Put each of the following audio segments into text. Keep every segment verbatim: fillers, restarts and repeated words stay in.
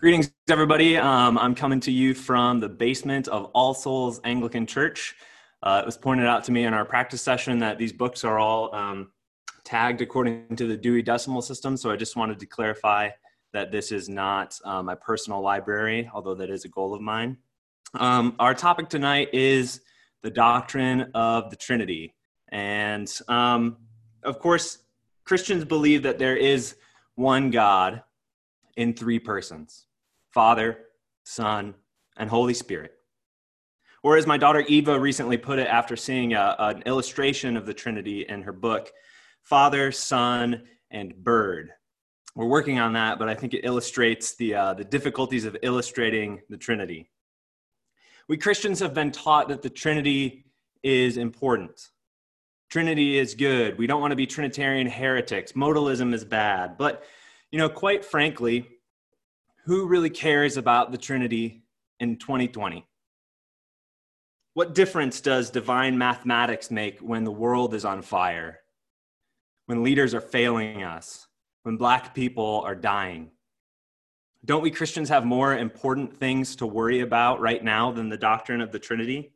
Greetings, everybody. Um, I'm coming to you from the basement of All Souls Anglican Church. Uh, it was pointed out to me in our practice session that these books are all um, tagged according to the Dewey Decimal System, so I just wanted to clarify that this is not uh, my personal library, although that is a goal of mine. Um, our topic tonight is the doctrine of the Trinity. And um, of course, Christians believe that there is one God in three persons: Father, Son, and Holy Spirit. Or as my daughter Eva recently put it after seeing a, an illustration of the Trinity in her book, Father, Son, and Bird. We're working on that, but I think it illustrates the, uh, the difficulties of illustrating the Trinity. We Christians have been taught that the Trinity is important. Trinity is good. We don't want to be Trinitarian heretics. Modalism is bad. But, you know, quite frankly, who really cares about the Trinity in twenty twenty? What difference does divine mathematics make when the world is on fire, when leaders are failing us, when black people are dying? Don't we Christians have more important things to worry about right now than the doctrine of the Trinity?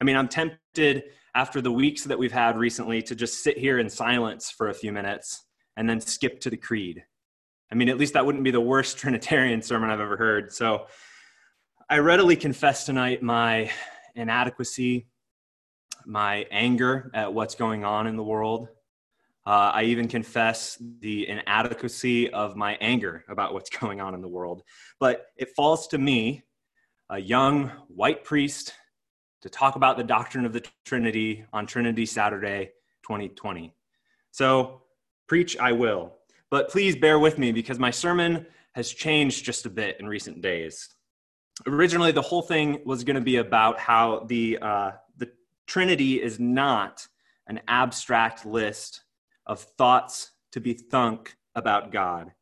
I mean, I'm tempted after the weeks that we've had recently to just sit here in silence for a few minutes and then skip to the creed. I mean, at least that wouldn't be the worst Trinitarian sermon I've ever heard. So I readily confess tonight my inadequacy, my anger at what's going on in the world. Uh, I even confess the inadequacy of my anger about what's going on in the world. But it falls to me, a young white priest, to talk about the doctrine of the Trinity on Trinity Saturday twenty twenty. So preach I will. But please bear with me because my sermon has changed just a bit in recent days. Originally, the whole thing was going to be about how the, uh, the Trinity is not an abstract list of thoughts to be thunk about God.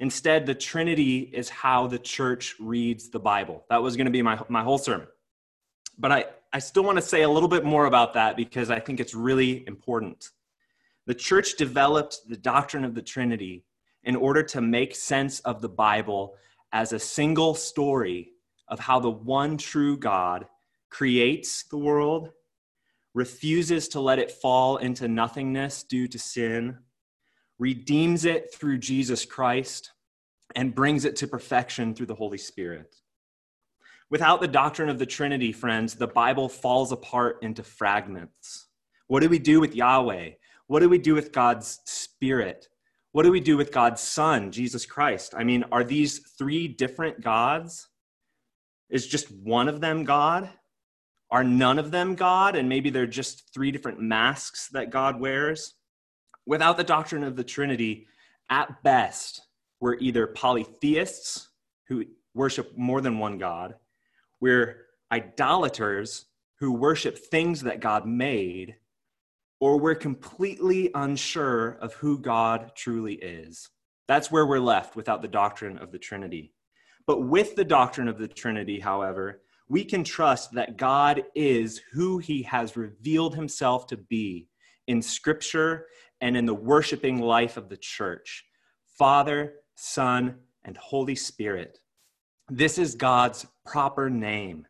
Instead, the Trinity is how the church reads the Bible. That was going to be my, my whole sermon. But I, I still want to say a little bit more about that because I think it's really important. The church developed the doctrine of the Trinity in order to make sense of the Bible as a single story of how the one true God creates the world, refuses to let it fall into nothingness due to sin, redeems it through Jesus Christ, and brings it to perfection through the Holy Spirit. Without the doctrine of the Trinity, friends, the Bible falls apart into fragments. What do we do with Yahweh? What do we do with God's Spirit? What do we do with God's Son, Jesus Christ? I mean, are these three different gods? Is just one of them God? Are none of them God? And maybe they're just three different masks that God wears? Without the doctrine of the Trinity, at best, we're either polytheists who worship more than one God, we're idolaters who worship things that God made, or we're completely unsure of who God truly is. That's where we're left without the doctrine of the Trinity. But with the doctrine of the Trinity, however, we can trust that God is who he has revealed himself to be in Scripture and in the worshiping life of the church: Father, Son, and Holy Spirit. This is God's proper name.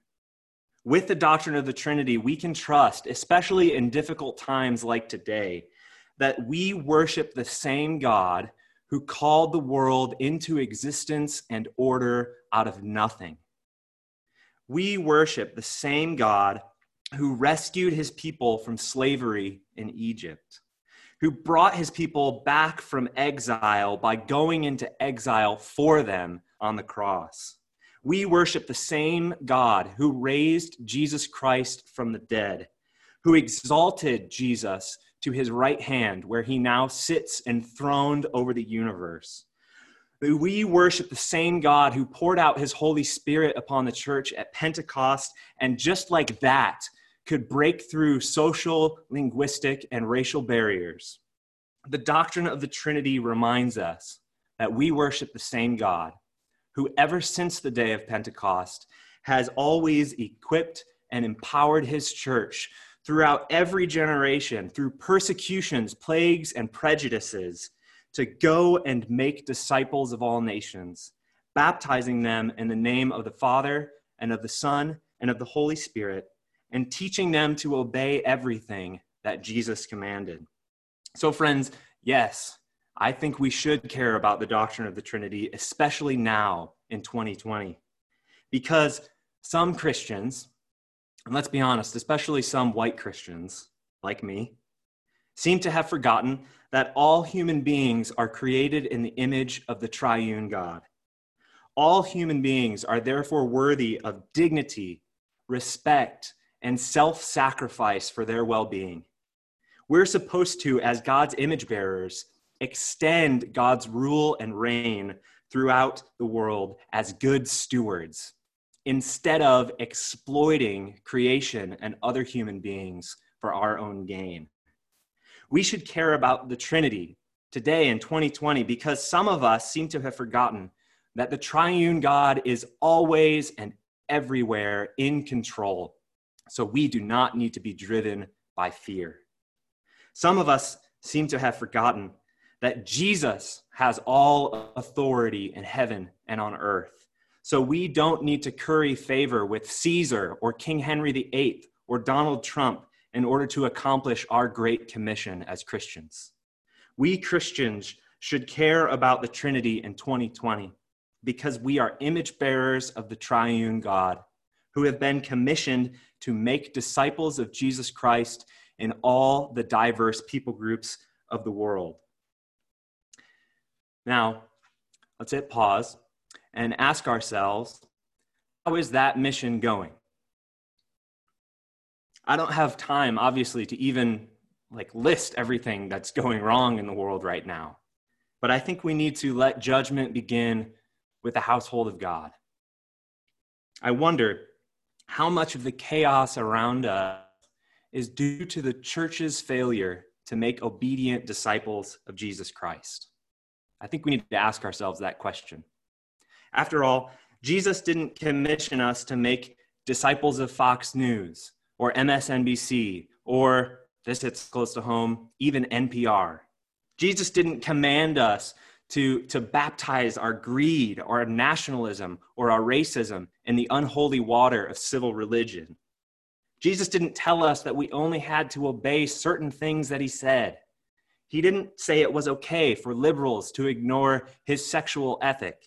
With the doctrine of the Trinity, we can trust, especially in difficult times like today, that we worship the same God who called the world into existence and order out of nothing. We worship the same God who rescued his people from slavery in Egypt, who brought his people back from exile by going into exile for them on the cross. We worship the same God who raised Jesus Christ from the dead, who exalted Jesus to his right hand, where he now sits enthroned over the universe. We worship the same God who poured out his Holy Spirit upon the church at Pentecost, and just like that, could break through social, linguistic, and racial barriers. The doctrine of the Trinity reminds us that we worship the same God, who ever since the day of Pentecost has always equipped and empowered his church throughout every generation, through persecutions, plagues, and prejudices, to go and make disciples of all nations, baptizing them in the name of the Father and of the Son and of the Holy Spirit, and teaching them to obey everything that Jesus commanded. So friends, yes, I think we should care about the doctrine of the Trinity, especially now in twenty twenty, because some Christians, and let's be honest, especially some white Christians like me, seem to have forgotten that all human beings are created in the image of the triune God. All human beings are therefore worthy of dignity, respect, and self-sacrifice for their well-being. We're supposed to, as God's image bearers, extend God's rule and reign throughout the world as good stewards, instead of exploiting creation and other human beings for our own gain. We should care about the Trinity today in twenty twenty, because some of us seem to have forgotten that the triune God is always and everywhere in control. So we do not need to be driven by fear. Some of us seem to have forgotten that Jesus has all authority in heaven and on earth. So we don't need to curry favor with Caesar or King Henry the Eighth or Donald Trump in order to accomplish our great commission as Christians. We Christians should care about the Trinity in twenty twenty, because we are image bearers of the triune God, who have been commissioned to make disciples of Jesus Christ in all the diverse people groups of the world. Now, let's hit pause and ask ourselves, how is that mission going? I don't have time, obviously, to even like list everything that's going wrong in the world right now, but I think we need to let judgment begin with the household of God. I wonder how much of the chaos around us is due to the church's failure to make obedient disciples of Jesus Christ. I think we need to ask ourselves that question. After all, Jesus didn't commission us to make disciples of Fox News or M S N B C or, this hits close to home, even N P R. Jesus didn't command us To, to baptize our greed or our nationalism or our racism in the unholy water of civil religion. Jesus didn't tell us that we only had to obey certain things that he said. He didn't say it was okay for liberals to ignore his sexual ethic.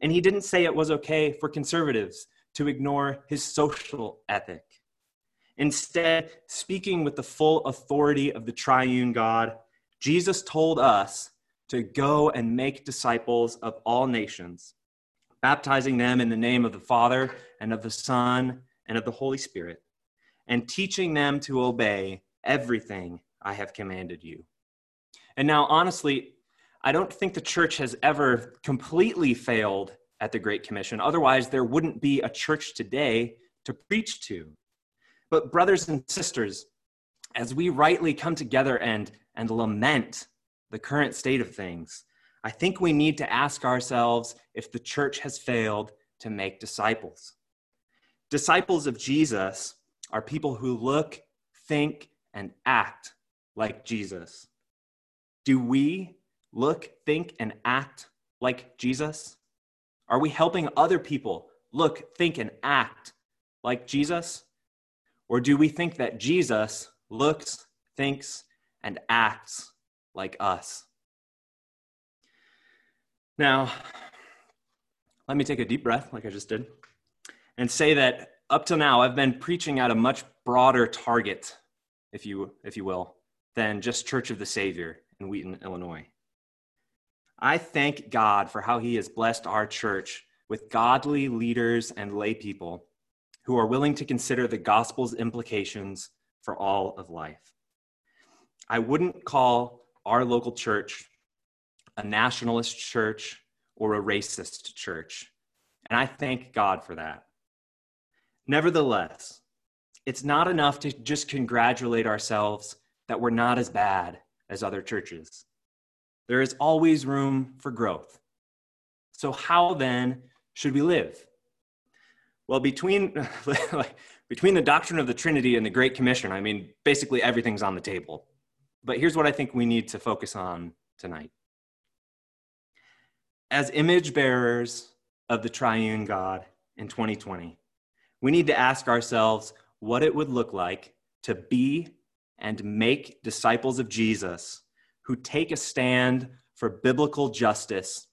And he didn't say it was okay for conservatives to ignore his social ethic. Instead, speaking with the full authority of the triune God, Jesus told us to go and make disciples of all nations, baptizing them in the name of the Father and of the Son and of the Holy Spirit, and teaching them to obey everything I have commanded you. And now, honestly, I don't think the church has ever completely failed at the Great Commission. Otherwise, there wouldn't be a church today to preach to. But brothers and sisters, as we rightly come together and, and lament the current state of things, I think we need to ask ourselves if the church has failed to make disciples. Disciples of Jesus are people who look, think, and act like Jesus. Do we look, think, and act like Jesus? Are we helping other people look, think, and act like Jesus? Or do we think that Jesus looks, thinks, and acts like us? Now, let me take a deep breath, like I just did, and say that up till now, I've been preaching at a much broader target, if you, if you will, than just Church of the Savior in Wheaton, Illinois. I thank God for how he has blessed our church with godly leaders and lay people who are willing to consider the gospel's implications for all of life. I wouldn't call our local church a nationalist church or a racist church, and I thank God for that. Nevertheless, it's not enough to just congratulate ourselves that we're not as bad as other churches. There is always room for growth. So how then should we live? Well, between between the doctrine of the Trinity and the Great Commission, I mean, basically everything's on the table. But here's what I think we need to focus on tonight. As image bearers of the triune God in twenty twenty, we need to ask ourselves what it would look like to be and make disciples of Jesus who take a stand for biblical justice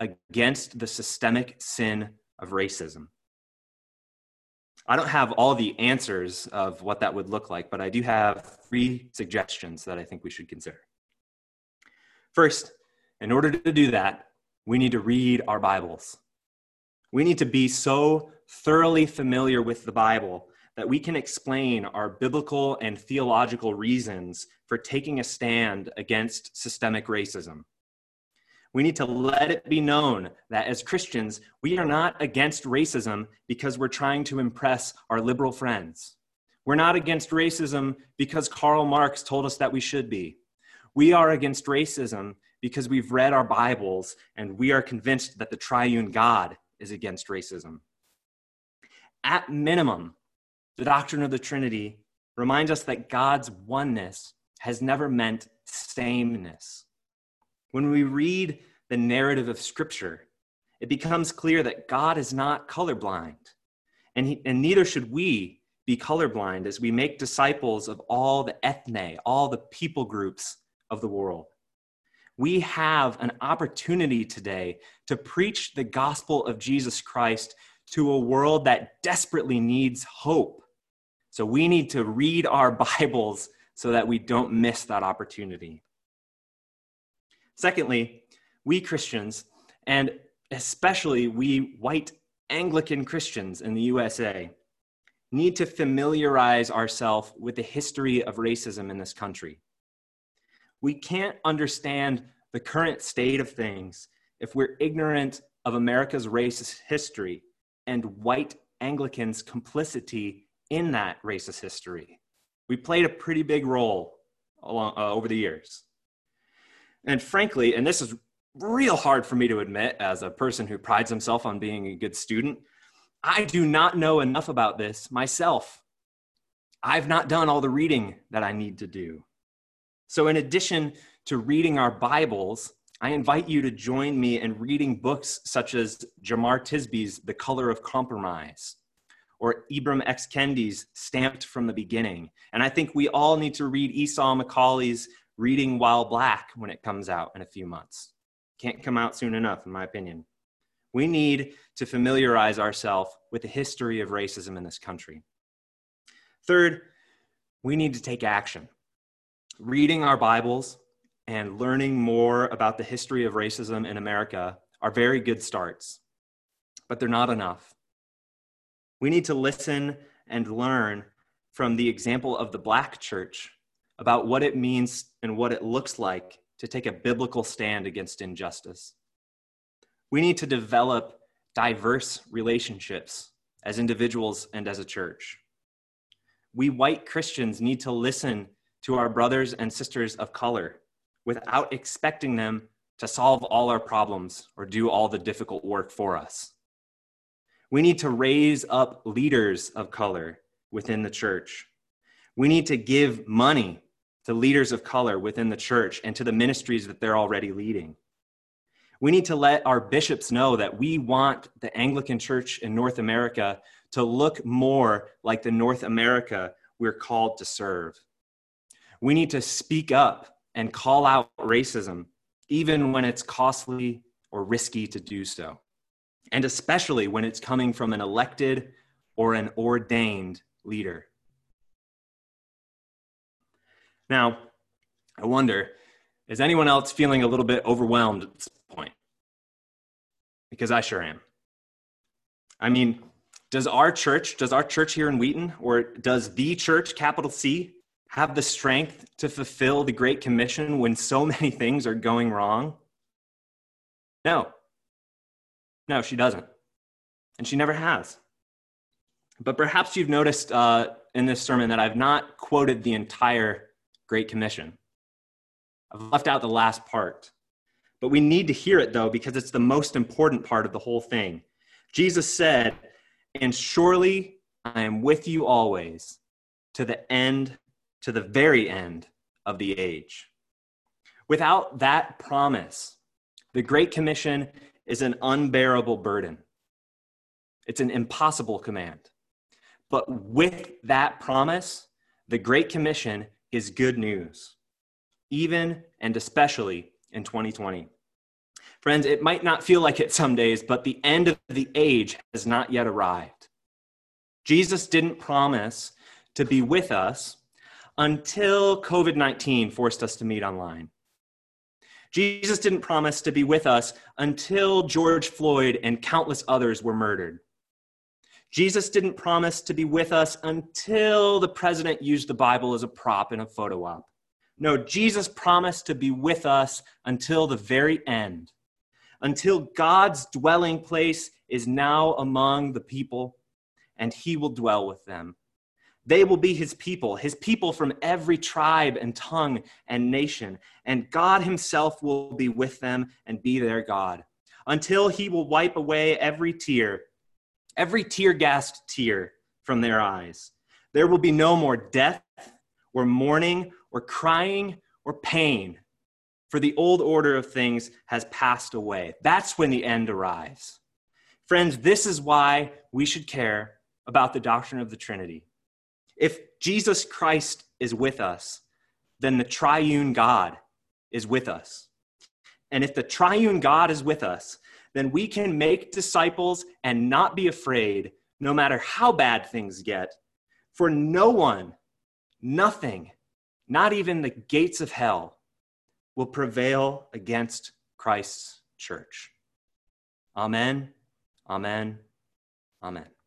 against the systemic sin of racism. I don't have all the answers of what that would look like, but I do have three suggestions that I think we should consider. First, in order to do that, we need to read our Bibles. We need to be so thoroughly familiar with the Bible that we can explain our biblical and theological reasons for taking a stand against systemic racism. We need to let it be known that as Christians, we are not against racism because we're trying to impress our liberal friends. We're not against racism because Karl Marx told us that we should be. We are against racism because we've read our Bibles and we are convinced that the triune God is against racism. At minimum, the doctrine of the Trinity reminds us that God's oneness has never meant sameness. When we read the narrative of Scripture, it becomes clear that God is not colorblind, and, he, and neither should we be colorblind as we make disciples of all the ethne, all the people groups of the world. We have an opportunity today to preach the gospel of Jesus Christ to a world that desperately needs hope. So we need to read our Bibles so that we don't miss that opportunity. Secondly, we Christians, and especially we white Anglican Christians in the U S A, need to familiarize ourselves with the history of racism in this country. We can't understand the current state of things if we're ignorant of America's racist history and white Anglicans' complicity in that racist history. We played a pretty big role along, uh, over the years. And frankly, and this is real hard for me to admit as a person who prides himself on being a good student, I do not know enough about this myself. I've not done all the reading that I need to do. So in addition to reading our Bibles, I invite you to join me in reading books such as Jamar Tisby's The Color of Compromise or Ibram X. Kendi's Stamped from the Beginning. And I think we all need to read Esau Macaulay's Reading While Black when it comes out in a few months. Can't come out soon enough, in my opinion. We need to familiarize ourselves with the history of racism in this country. Third, we need to take action. Reading our Bibles and learning more about the history of racism in America are very good starts, but they're not enough. We need to listen and learn from the example of the Black church about what it means and what it looks like to take a biblical stand against injustice. We need to develop diverse relationships as individuals and as a church. We white Christians need to listen to our brothers and sisters of color without expecting them to solve all our problems or do all the difficult work for us. We need to raise up leaders of color within the church. We need to give money to leaders of color within the church and to the ministries that they're already leading. We need to let our bishops know that we want the Anglican Church in North America to look more like the North America we're called to serve. We need to speak up and call out racism, even when it's costly or risky to do so, and especially when it's coming from an elected or an ordained leader. Now, I wonder, is anyone else feeling a little bit overwhelmed at this point? Because I sure am. I mean, does our church, does our church here in Wheaton, or does the church, capital C, have the strength to fulfill the Great Commission when so many things are going wrong? No. No, she doesn't. And she never has. But perhaps you've noticed uh, in this sermon that I've not quoted the entire Great Commission. I've left out the last part. But we need to hear it, though, because it's the most important part of the whole thing. Jesus said, "And surely I am with you always to the end to the very end of the age." Without that promise, the Great Commission is an unbearable burden It's an impossible command. But with that promise, the Great Commission is good news, even and especially in twenty twenty. Friends, it might not feel like it some days, but the end of the age has not yet arrived. Jesus didn't promise to be with us until COVID nineteen forced us to meet online. Jesus didn't promise to be with us until George Floyd and countless others were murdered. Jesus didn't promise to be with us until the president used the Bible as a prop in a photo op. No, Jesus promised to be with us until the very end, until God's dwelling place is now among the people, and he will dwell with them. They will be his people, his people from every tribe and tongue and nation, and God himself will be with them and be their God, until he will wipe away every tear, every tear-gassed tear from their eyes. There will be no more death or mourning or crying or pain, for the old order of things has passed away. That's when the end arrives. Friends, this is why we should care about the doctrine of the Trinity. If Jesus Christ is with us, then the triune God is with us. And if the triune God is with us, then we can make disciples and not be afraid, no matter how bad things get. For no one, nothing, not even the gates of hell, will prevail against Christ's church. Amen, amen, amen.